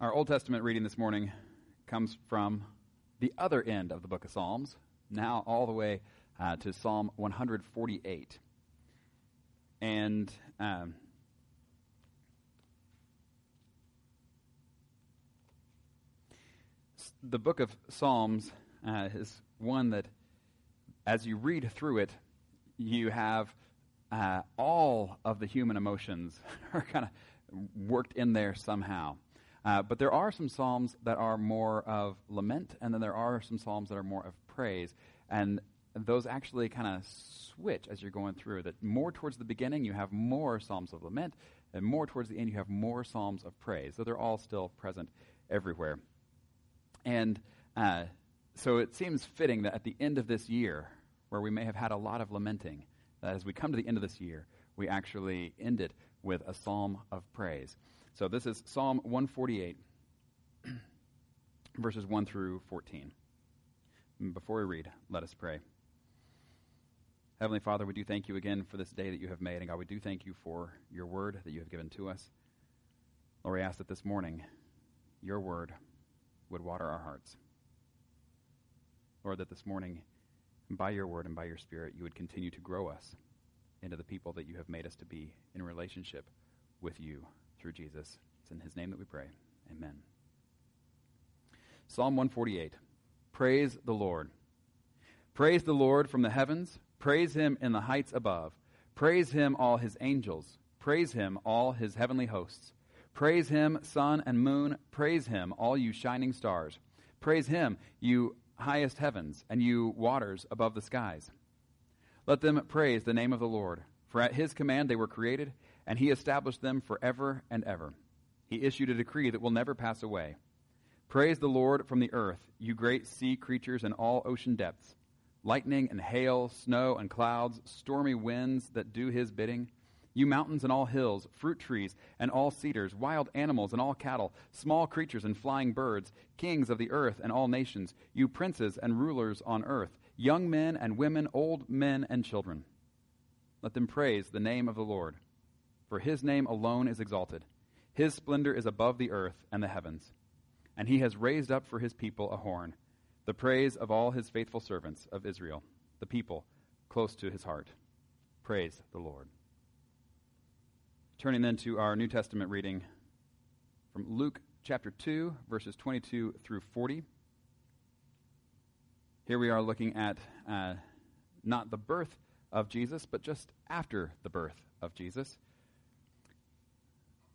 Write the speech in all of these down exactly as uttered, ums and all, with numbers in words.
Our Old Testament reading this morning comes from the other end of the book of Psalms, now all the way uh, to Psalm one forty-eight. And um, the book of Psalms uh, is one that, as you read through it, you have uh, all of the human emotions are kind of worked in there somehow. Uh, but there are some psalms that are more of lament, and then there are some psalms that are more of praise. And those actually kind of switch as you're going through, that more towards the beginning you have more psalms of lament, and more towards the end you have more psalms of praise. So they're all still present everywhere. And uh, so it seems fitting that at the end of this year, where we may have had a lot of lamenting, that as we come to the end of this year, we actually end it with a psalm of praise. So this is Psalm one forty-eight, verses one through fourteen. Before we read, let us pray. Heavenly Father, we do thank you again for this day that you have made, and God, we do thank you for your word that you have given to us. Lord, we ask that this morning your word would water our hearts. Lord, that this morning, by your word and by your spirit, you would continue to grow us into the people that you have made us to be in relationship with you. Through Jesus. It's in his name that we pray. Amen. Psalm one forty-eight. Praise the Lord. Praise the Lord from the heavens. Praise him in the heights above. Praise him, all his angels. Praise him, all his heavenly hosts. Praise him, sun and moon. Praise him, all you shining stars. Praise him, you highest heavens, and you waters above the skies. Let them praise the name of the Lord, for at his command they were created, and he established them forever and ever. He issued a decree that will never pass away. Praise the Lord from the earth, you great sea creatures and all ocean depths, lightning and hail, snow and clouds, stormy winds that do his bidding, you mountains and all hills, fruit trees and all cedars, wild animals and all cattle, small creatures and flying birds, kings of the earth and all nations, you princes and rulers on earth, young men and women, old men and children. Let them praise the name of the Lord. For his name alone is exalted. His splendor is above the earth and the heavens. And he has raised up for his people a horn, the praise of all his faithful servants of Israel, the people close to his heart. Praise the Lord. Turning then to our New Testament reading from Luke chapter two, verses twenty-two through forty. Here we are looking at uh, not the birth of Jesus, but just after the birth of Jesus.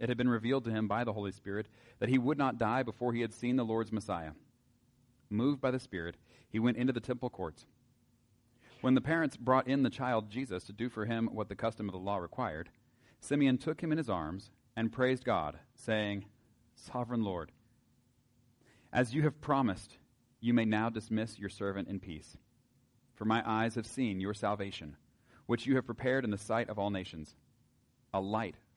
It had been revealed to him by the Holy Spirit that he would not die before he had seen the Lord's Messiah. Moved by the Spirit, he went into the temple courts. When the parents brought in the child Jesus to do for him what the custom of the law required, Simeon took him in his arms and praised God, saying, Sovereign Lord, as you have promised, you may now dismiss your servant in peace. For my eyes have seen your salvation, which you have prepared in the sight of all nations, a light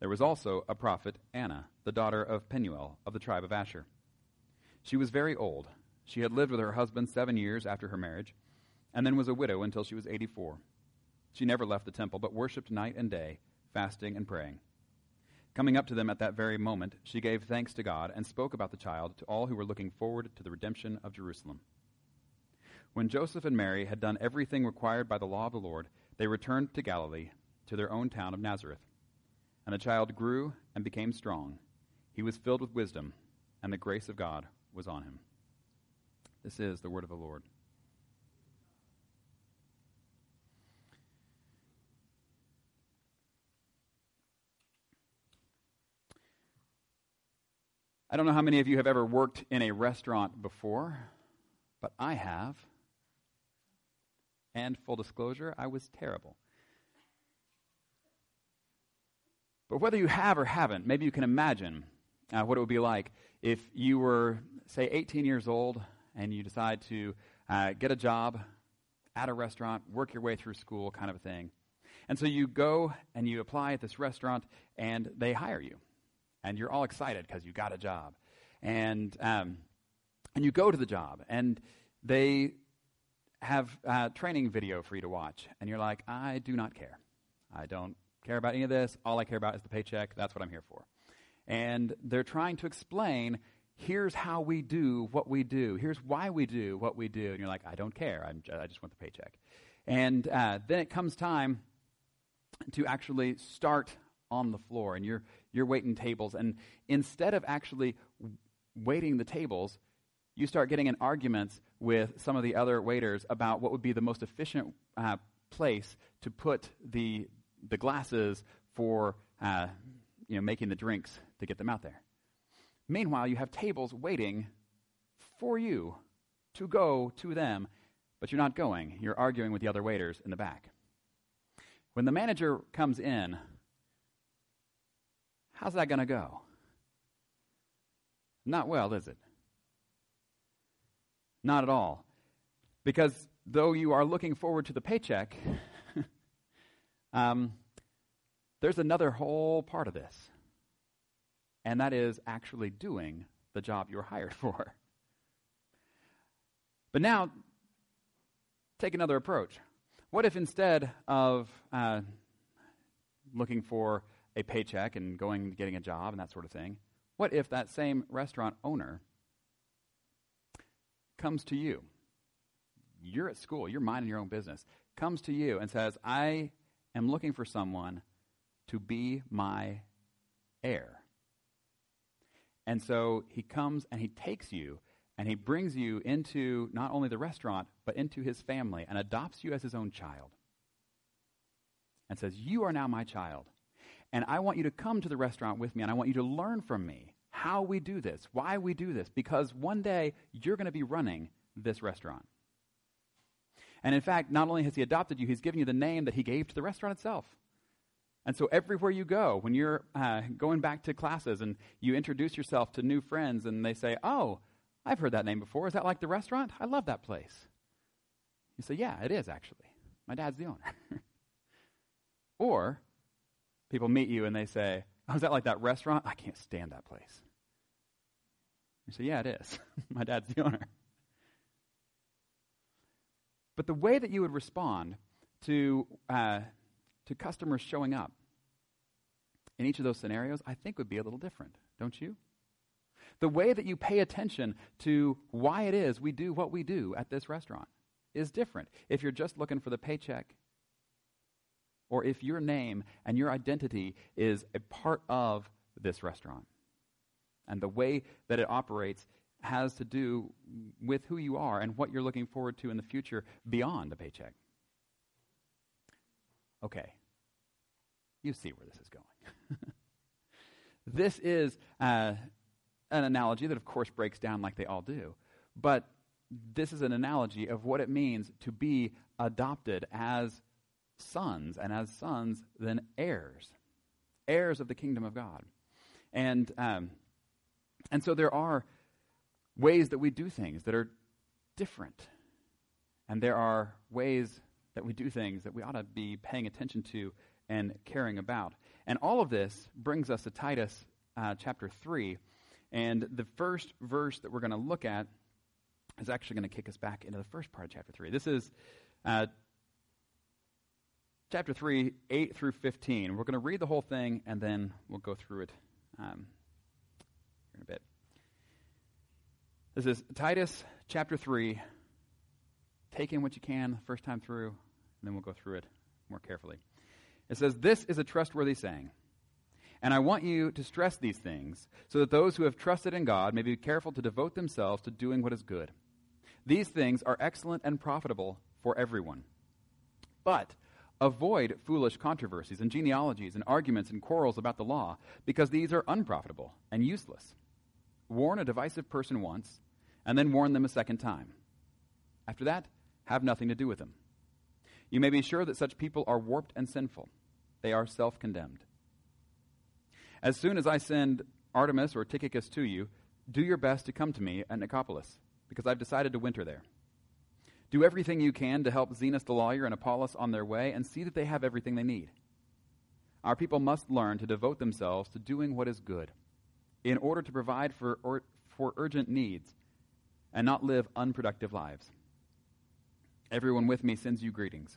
There was also a prophet, Anna, the daughter of Penuel, of the tribe of Asher. She was very old. She had lived with her husband seven years after her marriage, and then was a widow until she was eighty-four. She never left the temple, but worshipped night and day, fasting and praying. Coming up to them at that very moment, she gave thanks to God and spoke about the child to all who were looking forward to the redemption of Jerusalem. When Joseph and Mary had done everything required by the law of the Lord, they returned to Galilee, to their own town of Nazareth. And the child grew and became strong. He was filled with wisdom, and the grace of God was on him. This is the word of the Lord. I don't know how many of you have ever worked in a restaurant before, but I have. And full disclosure, I was terrible. But whether you have or haven't, maybe you can imagine uh, what it would be like if you were, say, eighteen years old and you decide to uh, get a job at a restaurant, work your way through school kind of a thing. And so you go and you apply at this restaurant and they hire you. And you're all excited because you got a job. And um, and you go to the job and they have a training video for you to watch. And you're like, I do not care. I don't care about any of this. All I care about is the paycheck. That's what I'm here for. And they're trying to explain, here's how we do what we do. Here's why we do what we do. And you're like, I don't care. I'm j- I just want the paycheck. And uh, then it comes time to actually start on the floor. And you're, you're waiting tables. And instead of actually w- waiting the tables, you start getting in arguments with some of the other waiters about what would be the most efficient uh, place to put the the glasses for uh, you know making the drinks to get them out there. Meanwhile, you have tables waiting for you to go to them, but you're not going. You're arguing with the other waiters in the back. When the manager comes in, how's that going to go? Not well, is it? Not at all. Because though you are looking forward to the paycheck, um, there's another whole part of this. And that is actually doing the job you were hired for. But now, take another approach. What if instead of uh, looking for a paycheck and going and getting a job and that sort of thing, what if that same restaurant owner comes to you, you're at school, you're minding your own business, comes to you and says, I am looking for someone to be my heir. And so he comes and he takes you and he brings you into not only the restaurant, but into his family and adopts you as his own child and says, you are now my child. And I want you to come to the restaurant with me and I want you to learn from me how we do this, why we do this, because one day you're going to be running this restaurant. And in fact, not only has he adopted you, he's given you the name that he gave to the restaurant itself. And so everywhere you go, when you're uh, going back to classes and you introduce yourself to new friends and they say, oh, I've heard that name before. Is that like the restaurant? I love that place. You say, yeah, it is actually. My dad's the owner. Or people meet you and they say, oh, is that like that restaurant? I can't stand that place. You say, yeah, it is. My dad's the owner. But the way that you would respond to uh, to customers showing up in each of those scenarios, I think would be a little different, don't you? The way that you pay attention to why it is we do what we do at this restaurant is different if you're just looking for the paycheck or if your name and your identity is a part of this restaurant. And the way that it operates has to do with who you are and what you're looking forward to in the future beyond the paycheck. Okay, you see where this is going. This is uh, an analogy that, of course, breaks down like they all do. But this is an analogy of what it means to be adopted as sons, and as sons, then heirs, heirs of the kingdom of God. And um, and so there are ways that we do things that are different, and there are ways that we do things that we ought to be paying attention to and caring about. And all of this brings us to Titus uh, chapter three, and the first verse that we're going to look at is actually going to kick us back into the first part of chapter three. This is uh, Chapter three, eight through fifteen. We're going to read the whole thing, and then we'll go through it um, in a bit. This is Titus chapter three. Take in what you can the first time through, and then we'll go through it more carefully. It says, this is a trustworthy saying, and I want you to stress these things so that those who have trusted in God may be careful to devote themselves to doing what is good. These things are excellent and profitable for everyone. But avoid foolish controversies and genealogies and arguments and quarrels about the law, because these are unprofitable and useless. warn a divisive person once, and then warn them a second time. After that, have nothing to do with them. You may be sure that such people are warped and sinful. They are self-condemned. As soon as I send Artemis or Tychicus to you, do your best to come to me at Nicopolis, because I've decided to winter there. Do everything you can to help Zenas the lawyer and Apollos on their way, and see that they have everything they need. Our people must learn to devote themselves to doing what is good, in order to provide for or, for urgent needs, and not live unproductive lives. Everyone with me sends you greetings.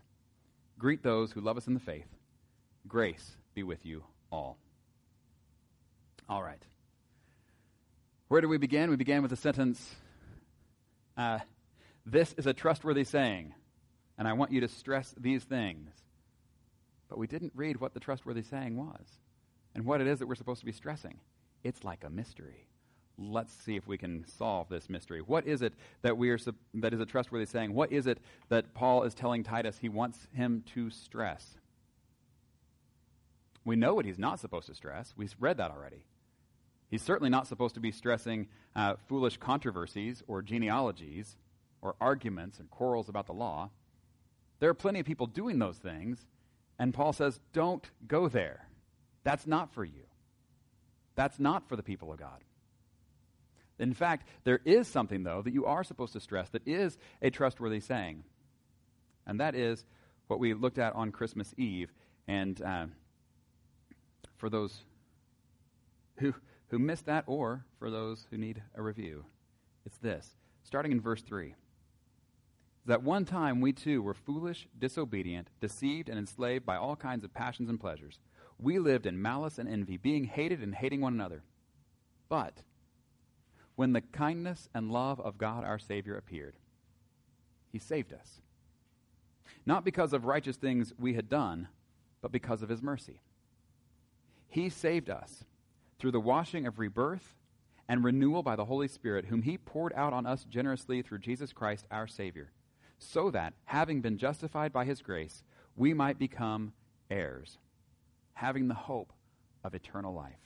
Greet those who love us in the faith. Grace be with you all. All right. Where do we begin? We began with the sentence, uh, this is a trustworthy saying, and I want you to stress these things. But we didn't read what the trustworthy saying was and what it is that we're supposed to be stressing. It's like a mystery. Let's see if we can solve this mystery. What is it that we are that is a trustworthy saying? What is it that Paul is telling Titus he wants him to stress? We know what he's not supposed to stress. We've read that already. He's certainly not supposed to be stressing uh, foolish controversies or genealogies or arguments and quarrels about the law. There are plenty of people doing those things, and Paul says, don't go there. That's not for you. That's not for the people of God. In fact, there is something, though, that you are supposed to stress that is a trustworthy saying. And that is what we looked at on Christmas Eve. And uh, for those who, who missed that, or for those who need a review, it's this, starting in verse three. That one time we too were foolish, disobedient, deceived, and enslaved by all kinds of passions and pleasures. We lived in malice and envy, being hated and hating one another. But when the kindness and love of God our Savior appeared, he saved us, not because of righteous things we had done, but because of his mercy. He saved us through the washing of rebirth and renewal by the Holy Spirit, whom he poured out on us generously through Jesus Christ our Savior, so that, having been justified by his grace, we might become heirs, having the hope of eternal life.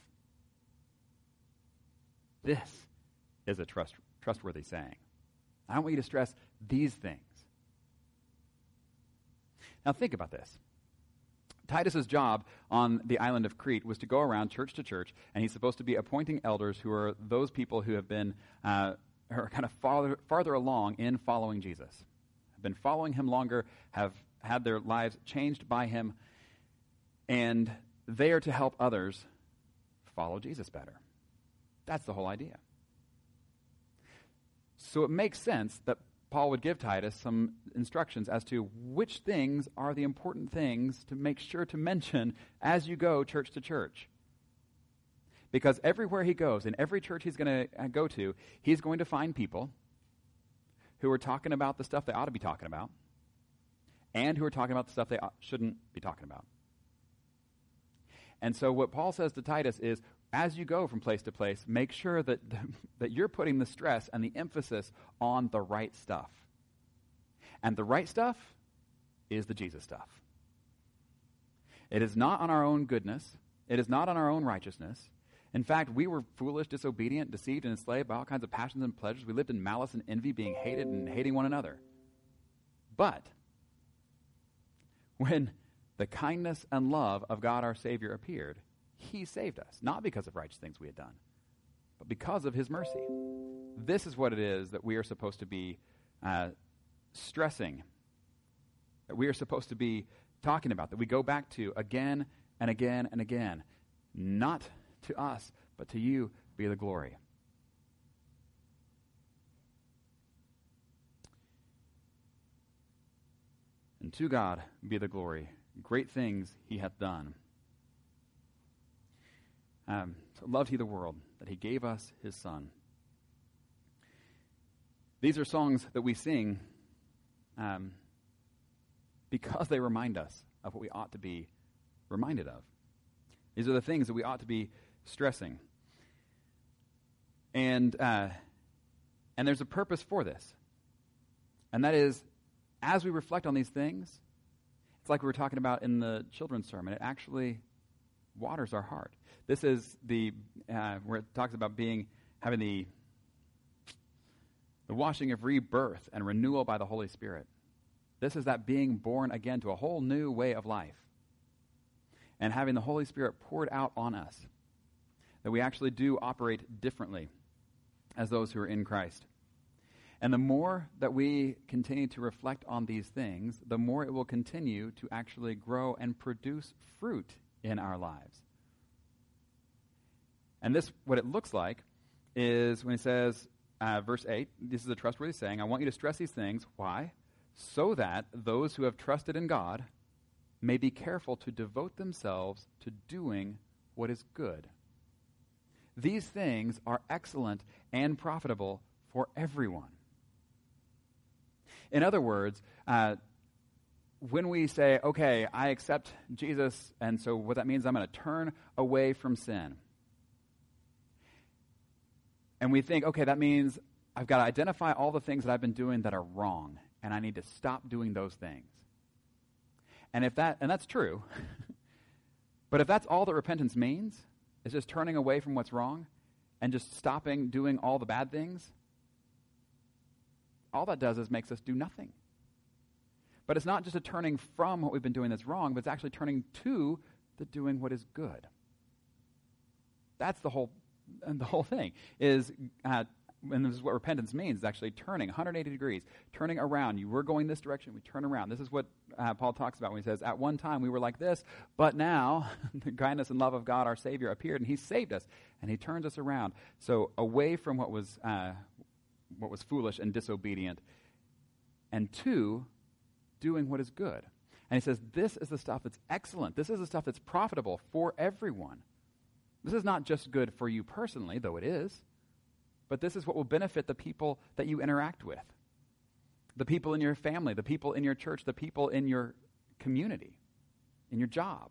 This is a trust, trustworthy saying. I want you to stress these things. Now think about this. Titus's job on the island of Crete was to go around church to church, and he's supposed to be appointing elders who are those people who have been uh, who are kind of farther, farther along in following Jesus, have been following him longer, have had their lives changed by him, and they are to help others follow Jesus better. That's the whole idea. So it makes sense that Paul would give Titus some instructions as to which things are the important things to make sure to mention as you go church to church. Because everywhere he goes, in every church he's going to go to, he's going to find people who are talking about the stuff they ought to be talking about and who are talking about the stuff they shouldn't be talking about. And so what Paul says to Titus is, as you go from place to place, make sure that that you're putting the stress and the emphasis on the right stuff. And the right stuff is the Jesus stuff. It is not on our own goodness. It is not on our own righteousness. In fact, we were foolish, disobedient, deceived, and enslaved by all kinds of passions and pleasures. We lived in malice and envy, being hated and hating one another. But when the kindness and love of God our Savior appeared, he saved us, not because of righteous things we had done, but because of his mercy. This is what it is that we are supposed to be uh, stressing, that we are supposed to be talking about, that we go back to again and again and again. Not to us, but to you be the glory. And to God be the glory. Great things he hath done. Um, so loved he the world, that he gave us his Son. These are songs that we sing um, because they remind us of what we ought to be reminded of. These are the things that we ought to be stressing. And, uh, and there's a purpose for this. And that is, as we reflect on these things, it's like we were talking about in the children's sermon. It actually waters our heart. This is the, uh, where it talks about being having the, the washing of rebirth and renewal by the Holy Spirit. This is that being born again to a whole new way of life and having the Holy Spirit poured out on us, that we actually do operate differently as those who are in Christ. And the more that we continue to reflect on these things, the more it will continue to actually grow and produce fruit in our lives. And this, what it looks like, is when he says, uh, verse eight, this is a trustworthy saying, I want you to stress these things. Why? So that those who have trusted in God may be careful to devote themselves to doing what is good. These things are excellent and profitable for everyone. In other words, uh, when we say, okay, I accept Jesus, and so what that means, I'm going to turn away from sin. And we think, okay, that means I've got to identify all the things that I've been doing that are wrong, and I need to stop doing those things. And if that, and that's true, but if that's all that repentance means, is just turning away from what's wrong and just stopping doing all the bad things, all that does is makes us do nothing. But it's not just a turning from what we've been doing that's wrong, but it's actually turning to the doing what is good. That's the whole, and the whole thing is, uh, and this is what repentance means, is actually turning one hundred eighty degrees, turning around. You were going this direction, we turn around. This is what uh, Paul talks about when he says, at one time we were like this, but now the kindness and love of God, our Savior, appeared, and he saved us, and he turns us around. So away from what was uh, what was foolish and disobedient, and to doing what is good. And he says, this is the stuff that's excellent. This is the stuff that's profitable for everyone. This is not just good for you personally, though it is, but this is what will benefit the people that you interact with, the people in your family, the people in your church, the people in your community, in your job,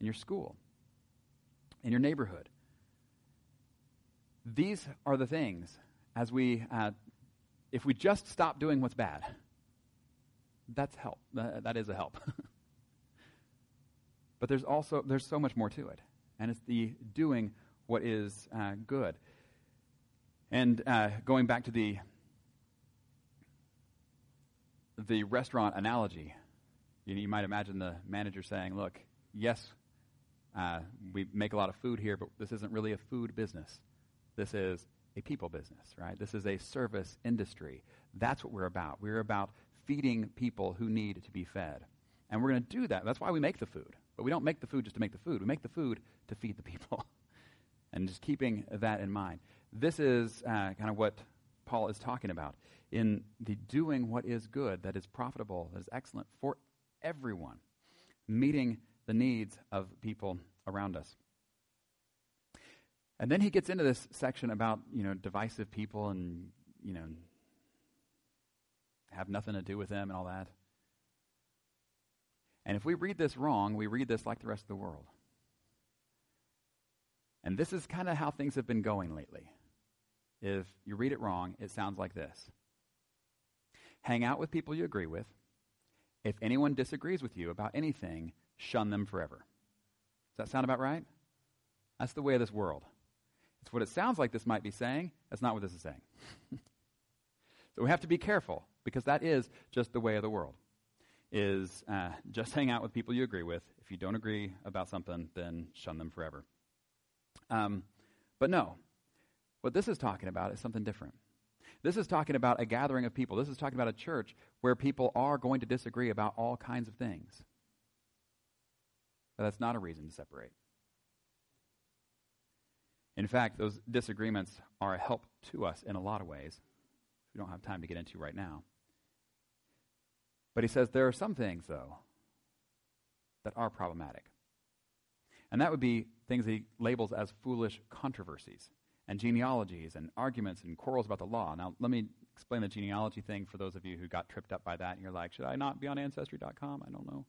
in your school, in your neighborhood. These are the things, as we, uh, if we just stop doing what's bad, that's help. Uh, that is a help. But there's also, there's so much more to it, and it's the doing what is uh, good. And uh, going back to the the restaurant analogy, you, you might imagine the manager saying, look, yes, uh, we make a lot of food here, but this isn't really a food business. This is a people business, right? This is a service industry. That's what we're about. We're about feeding people who need to be fed. And we're going to do that. That's why we make the food. But we don't make the food just to make the food. We make the food to feed the people. And just keeping that in mind. This is uh, kind of what Paul is talking about in the doing what is good, that is profitable, that is excellent for everyone, meeting the needs of people around us. And then he gets into this section about, you know, divisive people and, you know, have nothing to do with them and all that. And if we read this wrong, we read this like the rest of the world. And this is kind of how things have been going lately. If you read it wrong, it sounds like this. Hang out with people you agree with. If anyone disagrees with you about anything, shun them forever. Does that sound about right? That's the way of this world. It's what it sounds like this might be saying. That's not what this is saying. So we have to be careful, because that is just the way of the world, is uh, just hang out with people you agree with. If you don't agree about something, then shun them forever. Um, but no, what this is talking about is something different. This is talking about a gathering of people. This is talking about a church where people are going to disagree about all kinds of things. But that's not a reason to separate. In fact, those disagreements are a help to us in a lot of ways. We don't have time to get into right now. But he says there are some things, though, that are problematic. And that would be things that he labels as foolish controversies and genealogies and arguments and quarrels about the law. Now, let me explain the genealogy thing for those of you who got tripped up by that and you're like, should I not be on Ancestry dot com? I don't know.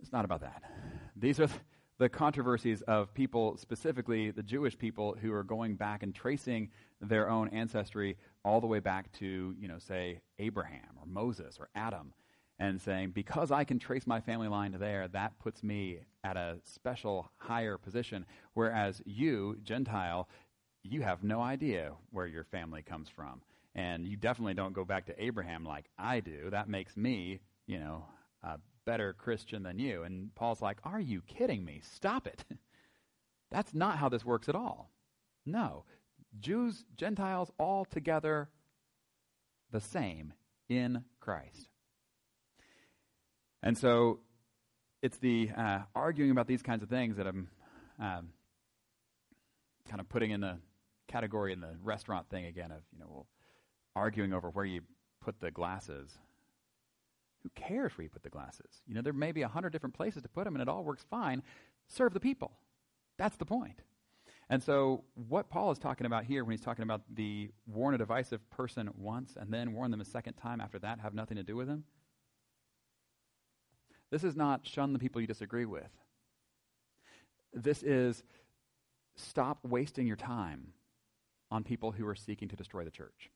It's not about that. These are the controversies of people, specifically the Jewish people, who are going back and tracing their own ancestry all the way back to, you know, say, Abraham or Moses or Adam, and saying, because I can trace my family line to there, that puts me at a special higher position, whereas you, Gentile, you have no idea where your family comes from. And you definitely don't go back to Abraham like I do. That makes me, you know, a better Christian than you. And Paul's like, are you kidding me? Stop it. That's not how this works at all. No. Jews, Gentiles, all together the same in Christ. And so it's the uh, arguing about these kinds of things that I'm um, kind of putting in the category in the restaurant thing again of, you know, well, arguing over where you put the glasses. Who cares where you put the glasses? You know, there may be a hundred different places to put them, and it all works fine. Serve the people. That's the point. And so what Paul is talking about here when he's talking about the warn a divisive person once and then warn them a second time after that, have nothing to do with them. This is not shun the people you disagree with. This is stop wasting your time on people who are seeking to destroy the church.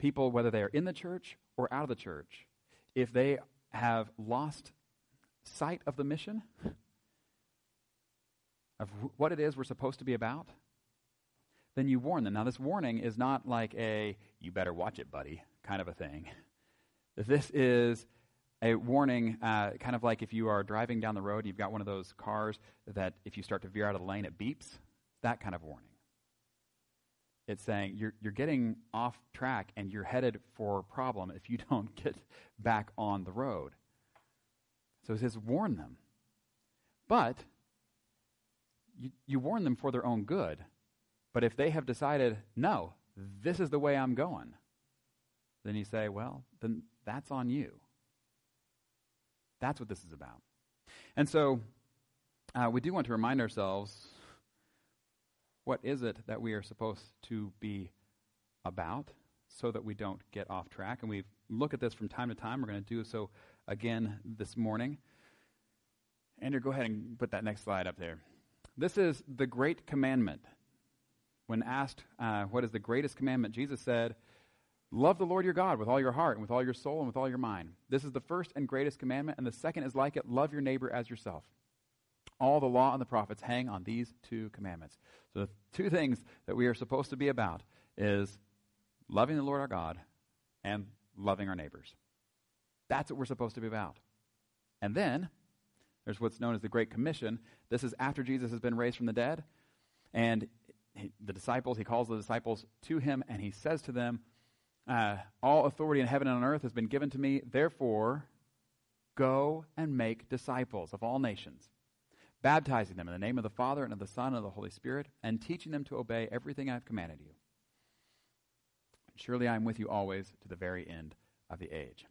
People, whether they are in the church or out of the church, if they have lost sight of the mission, of what it is we're supposed to be about, then you warn them. Now, this warning is not like a, you better watch it, buddy, kind of a thing. This is a warning, uh, kind of like if you are driving down the road and you've got one of those cars that if you start to veer out of the lane, it beeps. That kind of warning. It's saying you're you're getting off track and you're headed for a problem if you don't get back on the road. So it says warn them. But You, you warn them for their own good, but if they have decided, no, this is the way I'm going, then you say, well, then that's on you. That's what this is about. And so uh, we do want to remind ourselves, what is it that we are supposed to be about so that we don't get off track? And we look at this from time to time. We're going to do so again this morning. Andrew, go ahead and put that next slide up there. This is the great commandment. When asked uh, what is the greatest commandment, Jesus said, love the Lord your God with all your heart and with all your soul and with all your mind. This is the first and greatest commandment, and the second is like it, love your neighbor as yourself. All the law and the prophets hang on these two commandments. So the two things that we are supposed to be about is loving the Lord our God and loving our neighbors. That's what we're supposed to be about. And then there's what's known as the Great Commission. This is after Jesus has been raised from the dead. And he, the disciples, he calls the disciples to him, and he says to them, uh, all authority in heaven and on earth has been given to me. Therefore, go and make disciples of all nations, baptizing them in the name of the Father and of the Son and of the Holy Spirit, and teaching them to obey everything I have commanded you. Surely I am with you always to the very end of the age.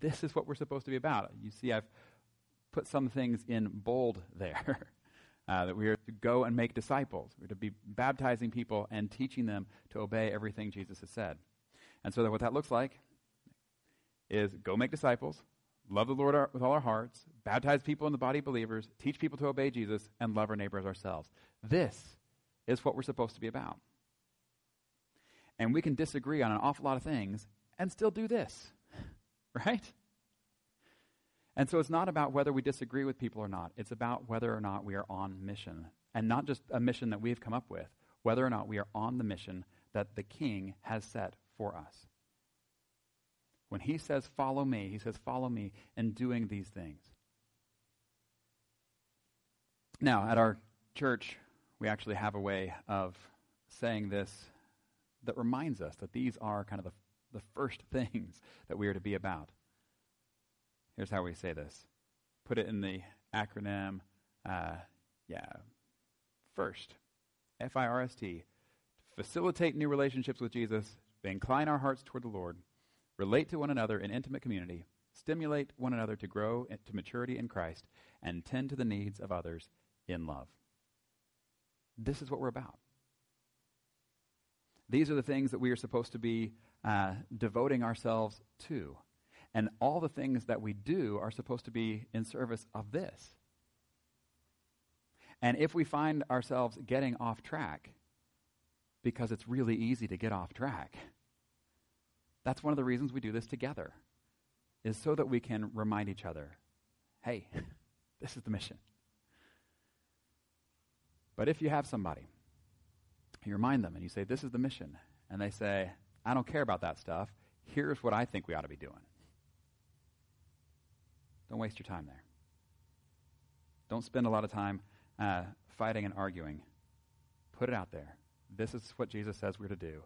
This is what we're supposed to be about. You see, I've put some things in bold there, uh, that we are to go and make disciples. We're to be baptizing people and teaching them to obey everything Jesus has said. And so that what that looks like is go make disciples, love the Lord our, with all our hearts, baptize people in the body of believers, teach people to obey Jesus, and love our neighbor as ourselves. This is what we're supposed to be about. And we can disagree on an awful lot of things and still do this, right? And so it's not about whether we disagree with people or not. It's about whether or not we are on mission, and not just a mission that we've come up with, whether or not we are on the mission that the King has set for us. When he says, follow me, he says, follow me in doing these things. Now, at our church, we actually have a way of saying this that reminds us that these are kind of the, the first things that we are to be about. Here's how we say this. Put it in the acronym, uh, yeah, FIRST, F I R S T, facilitate new relationships with Jesus, incline our hearts toward the Lord, relate to one another in intimate community, stimulate one another to grow to maturity in Christ, and tend to the needs of others in love. This is what we're about. These are the things that we are supposed to be uh, devoting ourselves to. And all the things that we do are supposed to be in service of this. And if we find ourselves getting off track, because it's really easy to get off track, that's one of the reasons we do this together, is so that we can remind each other, hey, this is the mission. But if you have somebody, you remind them and you say, this is the mission. And they say, I don't care about that stuff. Here's what I think we ought to be doing. Don't waste your time there. Don't spend a lot of time uh, fighting and arguing. Put it out there. This is what Jesus says we're to do.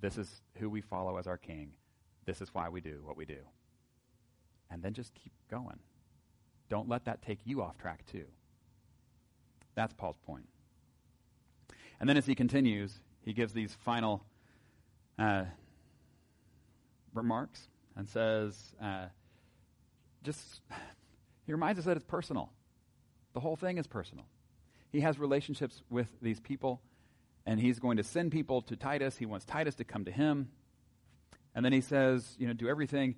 This is who we follow as our king. This is why we do what we do. And then just keep going. Don't let that take you off track too. That's Paul's point. And then as he continues, he gives these final uh, remarks and says, uh, just, he reminds us that it's personal. The whole thing is personal. He has relationships with these people, and he's going to send people to Titus. He wants Titus to come to him. And then he says, you know, do everything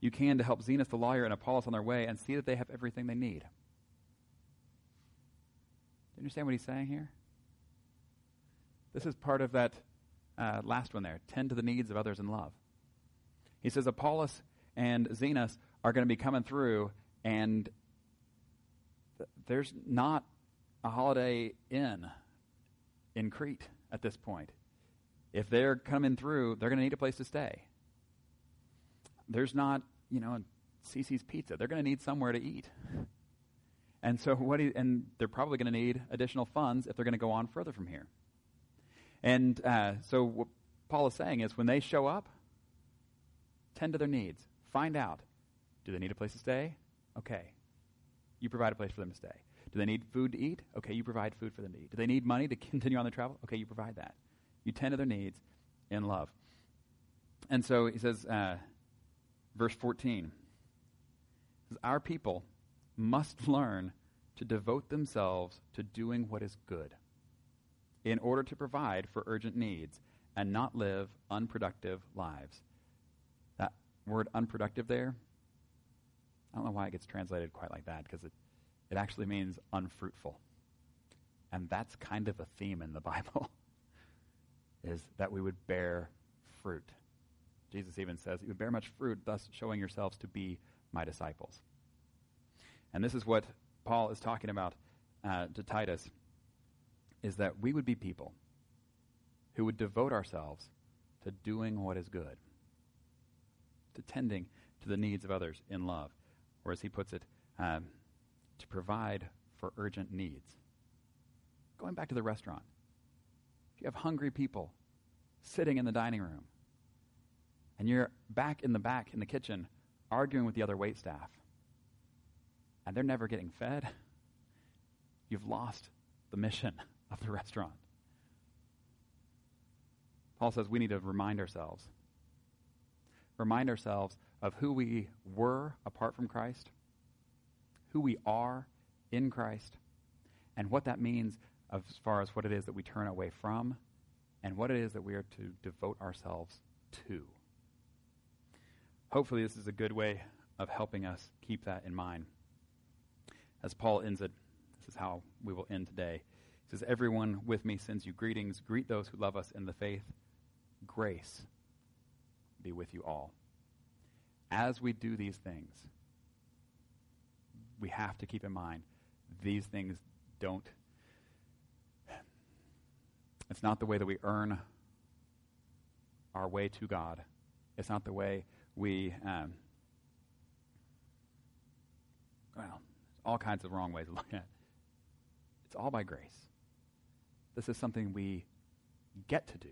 you can to help Zenas the lawyer and Apollos on their way and see that they have everything they need. Do you understand what he's saying here? This is part of that uh, last one there, tend to the needs of others in love. He says Apollos and Zenas are going to be coming through, and th- there's not a Holiday Inn in Crete at this point. If they're coming through, they're going to need a place to stay. There's not, you know, C C's Pizza. They're going to need somewhere to eat. And so what? He, and they're probably going to need additional funds if they're going to go on further from here. And uh, so what Paul is saying is when they show up, tend to their needs. Find out. Do they need a place to stay? Okay. You provide a place for them to stay. Do they need food to eat? Okay, you provide food for them to eat. Do they need money to continue on their travel? Okay, you provide that. You tend to their needs in love. And so he says, uh, verse fourteen, says, our people must learn to devote themselves to doing what is good in order to provide for urgent needs and not live unproductive lives. That word unproductive there, I don't know why it gets translated quite like that, because it, it actually means unfruitful. And that's kind of a theme in the Bible, is that we would bear fruit. Jesus even says, you would bear much fruit, thus showing yourselves to be my disciples. And this is what Paul is talking about uh, to Titus, is that we would be people who would devote ourselves to doing what is good, to tending to the needs of others in love, or as he puts it, um, to provide for urgent needs. Going back to the restaurant, if you have hungry people sitting in the dining room and you're back in the back in the kitchen arguing with the other waitstaff and they're never getting fed, you've lost the mission of the restaurant. Paul says we need to remind ourselves. Remind ourselves of who we were apart from Christ, who we are in Christ, and what that means as far as what it is that we turn away from and what it is that we are to devote ourselves to. Hopefully this is a good way of helping us keep that in mind. As Paul ends it, this is how we will end today. He says, everyone with me sends you greetings. Greet those who love us in the faith. Grace be with you all. As we do these things, we have to keep in mind these things don't It's not the way that we earn our way to God. It's not the way we, um, well, all kinds of wrong ways of looking at it. It's all by grace. This is something we get to do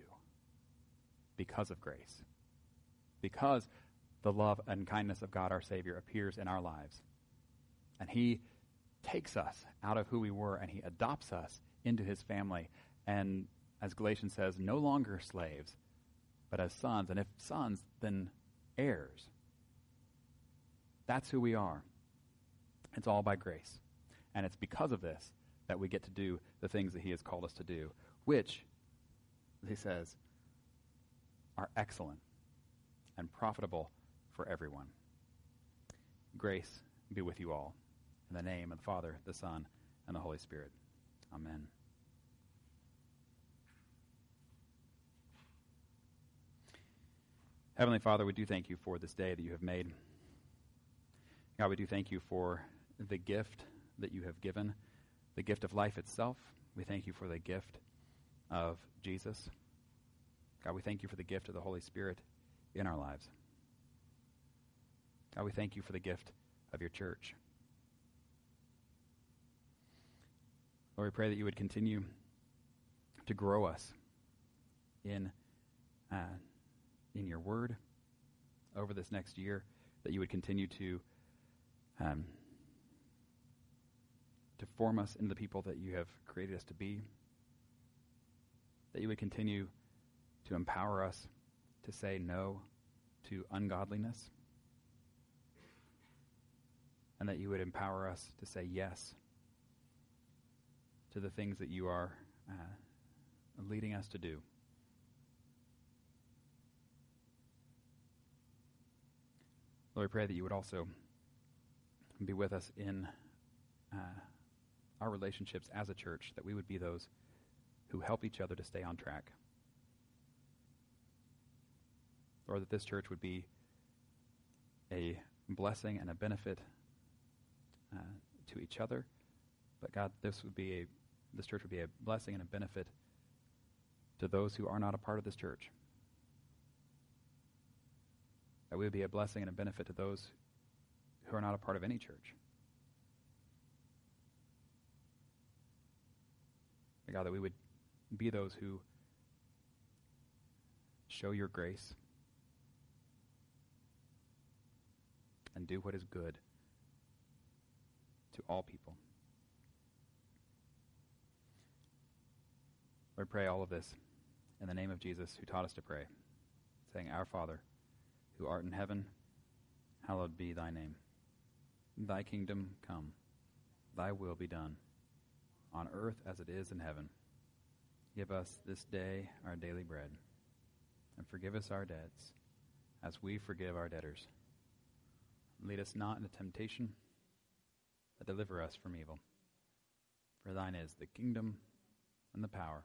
because of grace, because the love and kindness of God our Savior appears in our lives. And he takes us out of who we were, and he adopts us into his family. And as Galatians says, no longer slaves, but as sons. And if sons, then heirs. That's who we are. It's all by grace. And it's because of this that we get to do the things that he has called us to do, which, as he says, are excellent and profitable for everyone. Grace be with you all. In the name of the Father, the Son, and the Holy Spirit. Amen. Heavenly Father, we do thank you for this day that you have made. God, we do thank you for the gift that you have given, the gift of life itself, We thank you for the gift of Jesus. God, we thank you for the gift of the Holy Spirit in our lives. God, we thank you for the gift of your church. Lord, we pray that you would continue to grow us in uh, in your word over this next year, that you would continue to um, to form us into the people that you have created us to be, that you would continue to empower us to say no to ungodliness, and that you would empower us to say yes to the things that you are uh, leading us to do. Lord, we pray that you would also be with us in uh, our relationships as a church, that we would be those who help each other to stay on track. Lord, that this church would be a blessing and a benefit uh, to each other, but God, this would be a this church would be a blessing and a benefit to those who are not a part of this church. That we would be a blessing and a benefit to those who are not a part of any church. But God, that we would be those who show your grace and do what is good to all people. Lord, pray all of this in the name of Jesus, who taught us to pray, saying, Our Father, who art in heaven, hallowed be thy name. Thy kingdom come, thy will be done, on earth as it is in heaven. Give us this day our daily bread, and forgive us our debts, as we forgive our debtors. Lead us not into temptation, but deliver us from evil. For thine is the kingdom and the power